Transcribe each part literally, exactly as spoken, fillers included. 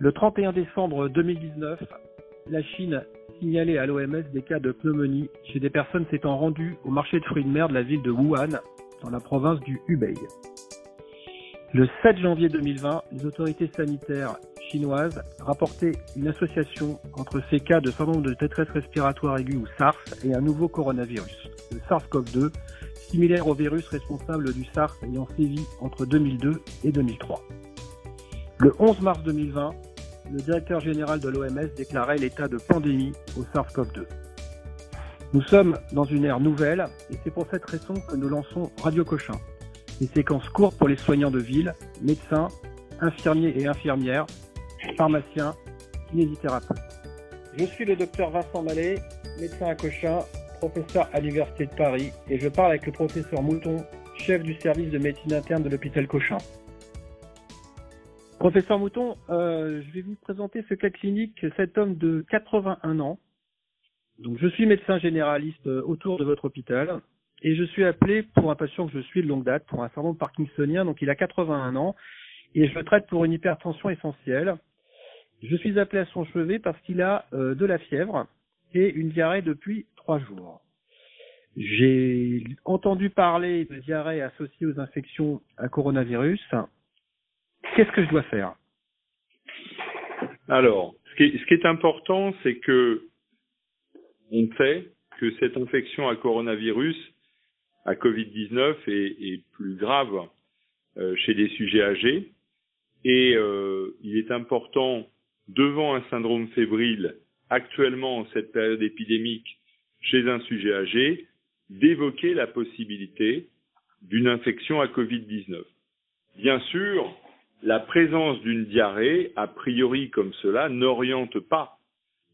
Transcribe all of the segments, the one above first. Le trente et un décembre deux mille dix-neuf, la Chine signalait à l'O M S des cas de pneumonie chez des personnes s'étant rendues au marché de fruits de mer de la ville de Wuhan, dans la province du Hubei. Le sept janvier deux mille vingt, les autorités sanitaires chinoises rapportaient une association entre ces cas de syndrome de détresse respiratoire aiguë ou SARS et un nouveau coronavirus, le SARS-CoV deux, similaire au virus responsable du SARS ayant sévi entre deux mille deux et deux mille trois. Le onze mars deux mille vingt, le directeur général de l'O M S déclarait l'état de pandémie au SARS-CoV deux. Nous sommes dans une ère nouvelle et c'est pour cette raison que nous lançons Radio Cochin, des séquences courtes pour les soignants de ville, médecins, infirmiers et infirmières, pharmaciens, kinésithérapeutes. Je suis le docteur Vincent Mallet, médecin à Cochin, professeur à l'Université de Paris, et je parle avec le professeur Mouton, chef du service de médecine interne de l'hôpital Cochin. Professeur Mouton, euh, je vais vous présenter ce cas clinique, cet homme de quatre-vingt-un ans. Donc, je suis médecin généraliste autour de votre hôpital et je suis appelé pour un patient que je suis de longue date, pour un syndrome parkinsonien, donc il a quatre-vingt-un ans et je le traite pour une hypertension essentielle. Je suis appelé à son chevet parce qu'il a euh, de la fièvre et une diarrhée depuis trois jours. J'ai entendu parler de diarrhée associée aux infections à coronavirus. Qu'est-ce que je dois faire? Alors, ce qui, est, ce qui est important, c'est que on sait que cette infection à coronavirus, à covid dix-neuf, est, est plus grave euh, chez les sujets âgés. Et euh, il est important, devant un syndrome fébrile, actuellement en cette période épidémique, chez un sujet âgé, d'évoquer la possibilité d'une infection à covid dix-neuf. Bien sûr, la présence d'une diarrhée, a priori comme cela, n'oriente pas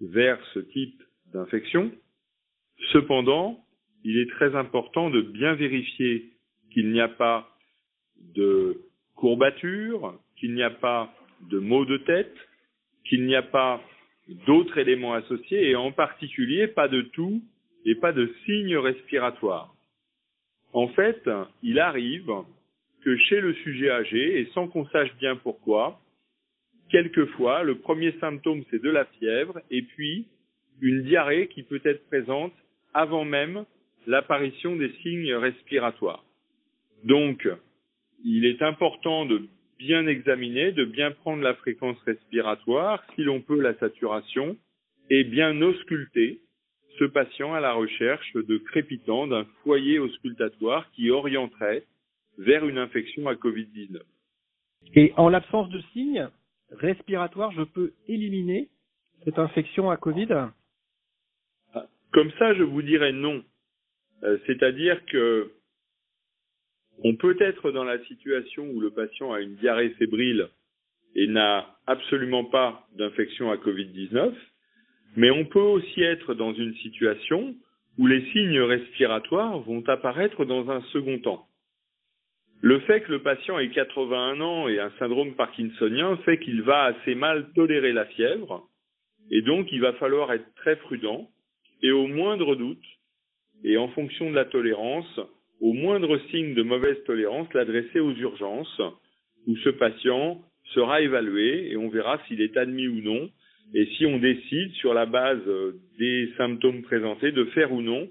vers ce type d'infection. Cependant, il est très important de bien vérifier qu'il n'y a pas de courbature, qu'il n'y a pas de maux de tête, qu'il n'y a pas d'autres éléments associés et en particulier pas de toux et pas de signes respiratoires. En fait, il arrive que chez le sujet âgé, et sans qu'on sache bien pourquoi, quelquefois, le premier symptôme, c'est de la fièvre, et puis une diarrhée qui peut être présente avant même l'apparition des signes respiratoires. Donc, il est important de bien examiner, de bien prendre la fréquence respiratoire, si l'on peut la saturation, et bien ausculter ce patient à la recherche de crépitants d'un foyer auscultatoire qui orienterait vers une infection à covid dix-neuf. Et en l'absence de signes respiratoires, je peux éliminer cette infection à Covid? Comme ça, je vous dirais non. Euh, c'est-à-dire que on peut être dans la situation où le patient a une diarrhée fébrile et n'a absolument pas d'infection à covid dix-neuf, mais on peut aussi être dans une situation où les signes respiratoires vont apparaître dans un second temps. Le fait que le patient ait quatre-vingt-un ans et un syndrome parkinsonien fait qu'il va assez mal tolérer la fièvre et donc il va falloir être très prudent et au moindre doute et en fonction de la tolérance, au moindre signe de mauvaise tolérance, l'adresser aux urgences où ce patient sera évalué et on verra s'il est admis ou non et si on décide sur la base des symptômes présentés de faire ou non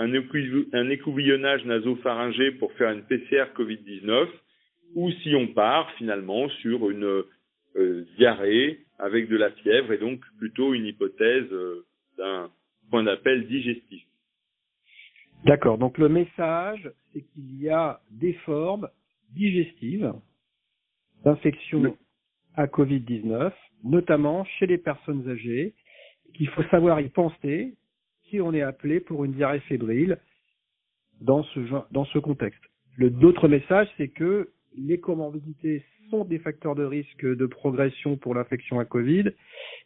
un écouvillonnage nasopharyngé pour faire une P C R covid dix-neuf, ou si on part finalement sur une euh, diarrhée avec de la fièvre et donc plutôt une hypothèse euh, d'un point d'appel digestif. D'accord, donc le message, c'est qu'il y a des formes digestives d'infection oui. à covid dix-neuf, notamment chez les personnes âgées, qu'il faut savoir y penser, si on est appelé pour une diarrhée fébrile dans ce, dans ce contexte. Le, d'autres messages, c'est que les comorbidités sont des facteurs de risque de progression pour l'infection à Covid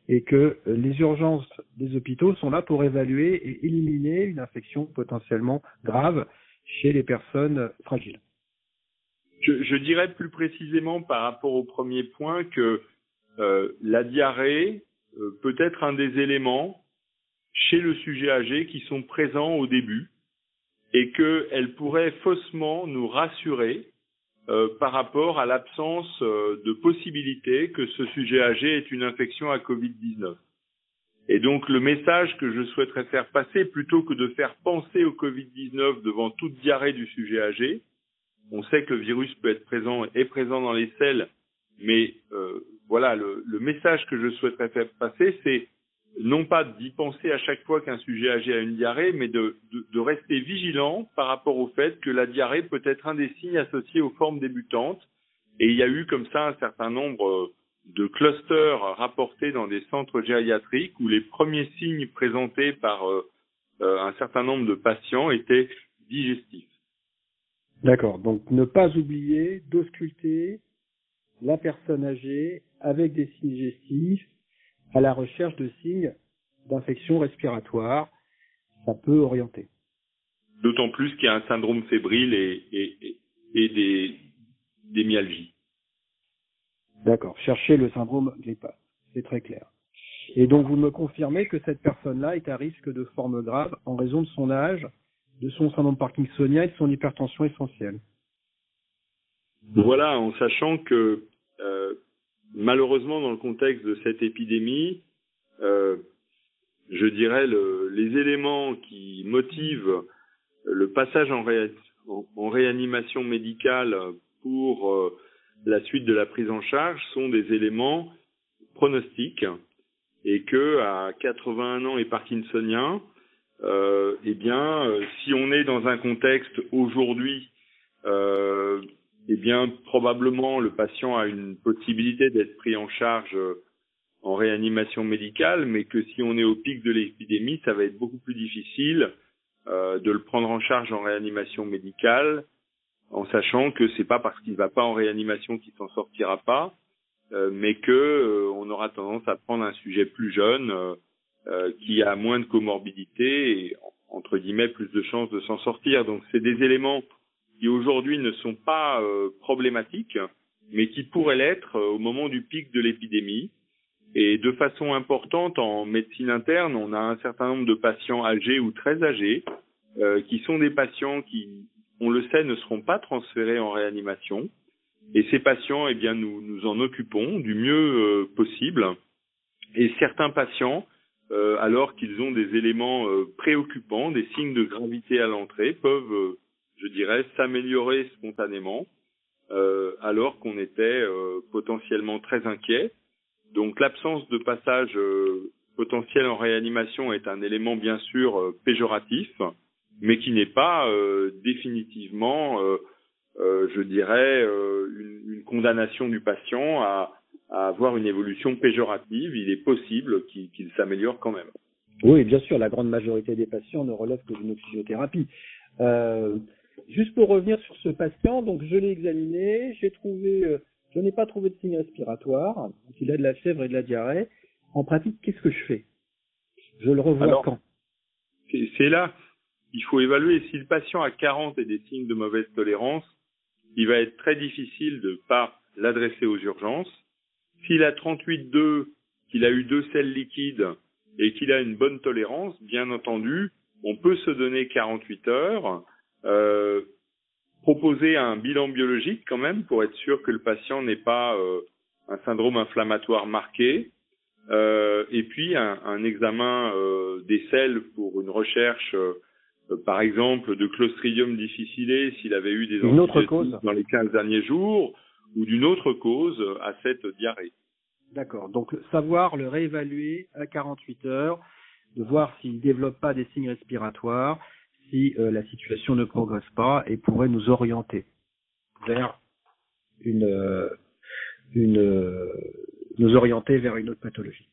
et que les urgences des hôpitaux sont là pour évaluer et éliminer une infection potentiellement grave chez les personnes fragiles. Je, je dirais plus précisément par rapport au premier point que euh, la diarrhée euh, peut être un des éléments chez le sujet âgé qui sont présents au début et qu'elle pourrait faussement nous rassurer euh, par rapport à l'absence euh, de possibilité que ce sujet âgé ait une infection à covid dix-neuf. Et donc le message que je souhaiterais faire passer, plutôt que de faire penser au covid dix-neuf devant toute diarrhée du sujet âgé, on sait que le virus peut être présent, est présent dans les selles, mais euh, voilà, le, le message que je souhaiterais faire passer, c'est non pas d'y penser à chaque fois qu'un sujet âgé a une diarrhée, mais de, de, de rester vigilant par rapport au fait que la diarrhée peut être un des signes associés aux formes débutantes. Et il y a eu comme ça un certain nombre de clusters rapportés dans des centres gériatriques où les premiers signes présentés par euh, un certain nombre de patients étaient digestifs. D'accord, donc ne pas oublier d'ausculter la personne âgée avec des signes digestifs à la recherche de signes d'infection respiratoire, ça peut orienter. D'autant plus qu'il y a un syndrome fébrile et, et, et des, des myalgies. D'accord, cherchez le syndrome grippal, c'est très clair. Et donc vous me confirmez que cette personne-là est à risque de forme grave en raison de son âge, de son syndrome parkinsonien et de son hypertension essentielle. Voilà, en sachant que euh, malheureusement dans le contexte de cette épidémie, euh, je dirais le, les éléments qui motivent le passage en, ré, en, en réanimation médicale pour euh, la suite de la prise en charge sont des éléments pronostiques et que à quatre-vingt-un ans et parkinsonien, Euh, eh bien, euh, si on est dans un contexte aujourd'hui, euh, eh bien, probablement le patient a une possibilité d'être pris en charge euh, en réanimation médicale, mais que si on est au pic de l'épidémie, ça va être beaucoup plus difficile euh, de le prendre en charge en réanimation médicale, en sachant que c'est pas parce qu'il ne va pas en réanimation qu'il s'en sortira pas, euh, mais que euh, on aura tendance à prendre un sujet plus jeune, euh, Euh, qui a moins de comorbidité et, entre guillemets, plus de chances de s'en sortir. Donc, c'est des éléments qui, aujourd'hui, ne sont pas euh, problématiques, mais qui pourraient l'être euh, au moment du pic de l'épidémie. Et de façon importante, en médecine interne, on a un certain nombre de patients âgés ou très âgés, euh, qui sont des patients qui, on le sait, ne seront pas transférés en réanimation. Et ces patients, eh bien, nous nous en occupons du mieux euh, possible. Et certains patients, alors qu'ils ont des éléments préoccupants, des signes de gravité à l'entrée, peuvent, je dirais, s'améliorer spontanément, euh, alors qu'on était euh, potentiellement très inquiet. Donc l'absence de passage euh, potentiel en réanimation est un élément bien sûr euh, péjoratif, mais qui n'est pas euh, définitivement, euh, euh, je dirais, euh, une, une condamnation du patient à... à avoir une évolution péjorative, il est possible qu'il qu'il s'améliore quand même. Oui, bien sûr, la grande majorité des patients ne relèvent que d'une physiothérapie. Euh, juste pour revenir sur ce patient, donc je l'ai examiné, j'ai trouvé, euh, je n'ai pas trouvé de signe respiratoire, donc il a de la fièvre et de la diarrhée. En pratique, qu'est-ce que je fais? Je le revois alors, quand? C'est là, il faut évaluer. Si le patient à quarante et des signes de mauvaise tolérance, il va être très difficile de ne pas l'adresser aux urgences. S'il a trente-huit virgule deux, qu'il a eu deux selles liquides et qu'il a une bonne tolérance, bien entendu, on peut se donner quarante-huit heures, euh, proposer un bilan biologique quand même pour être sûr que le patient n'ait pas euh, un syndrome inflammatoire marqué, euh, et puis un, un examen euh, des selles pour une recherche, euh, par exemple, de Clostridium difficile s'il avait eu des antibiotiques dans les quinze derniers jours, ou d'une autre cause à cette diarrhée. D'accord, donc savoir le réévaluer à quarante-huit heures, de voir s'il ne développe pas des signes respiratoires, si euh, la situation ne progresse pas et pourrait nous orienter vers une, euh, une euh, nous orienter vers une autre pathologie.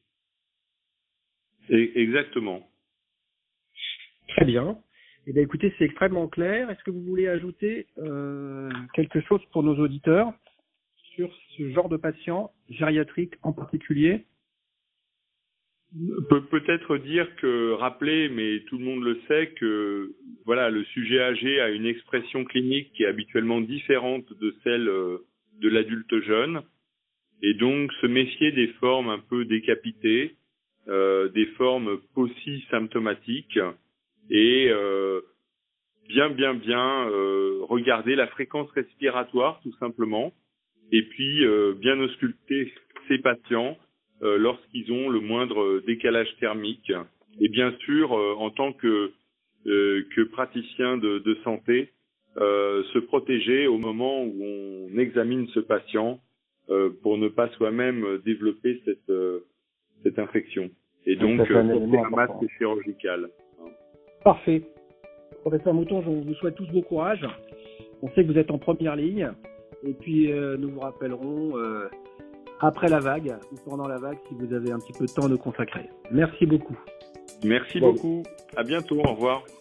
Et, exactement. Très bien. Eh bien, écoutez, c'est extrêmement clair. Est-ce que vous voulez ajouter euh, quelque chose pour nos auditeurs sur ce genre de patients, gériatriques en particulier? Pe- peut-être dire que, rappeler, mais tout le monde le sait, que voilà, le sujet âgé a une expression clinique qui est habituellement différente de celle euh, de l'adulte jeune, et donc se méfier des formes un peu décapitées, euh, des formes pauci-symptomatiques, et euh, bien, bien, bien euh, regarder la fréquence respiratoire, tout simplement, et puis euh, bien ausculter ces patients euh, lorsqu'ils ont le moindre décalage thermique. Et bien sûr, euh, en tant que, euh, que praticien de, de santé, euh, se protéger au moment où on examine ce patient euh, pour ne pas soi-même développer cette, euh, cette infection. Et donc, euh, porter un masque chirurgical. Parfait. Professeur Mouton, je vous souhaite tous bon courage. On sait que vous êtes en première ligne. Et puis, euh, nous vous rappellerons euh, après la vague ou pendant la vague si vous avez un petit peu de temps à nous consacrer. Merci beaucoup. Merci bon. beaucoup. À bientôt. Au revoir.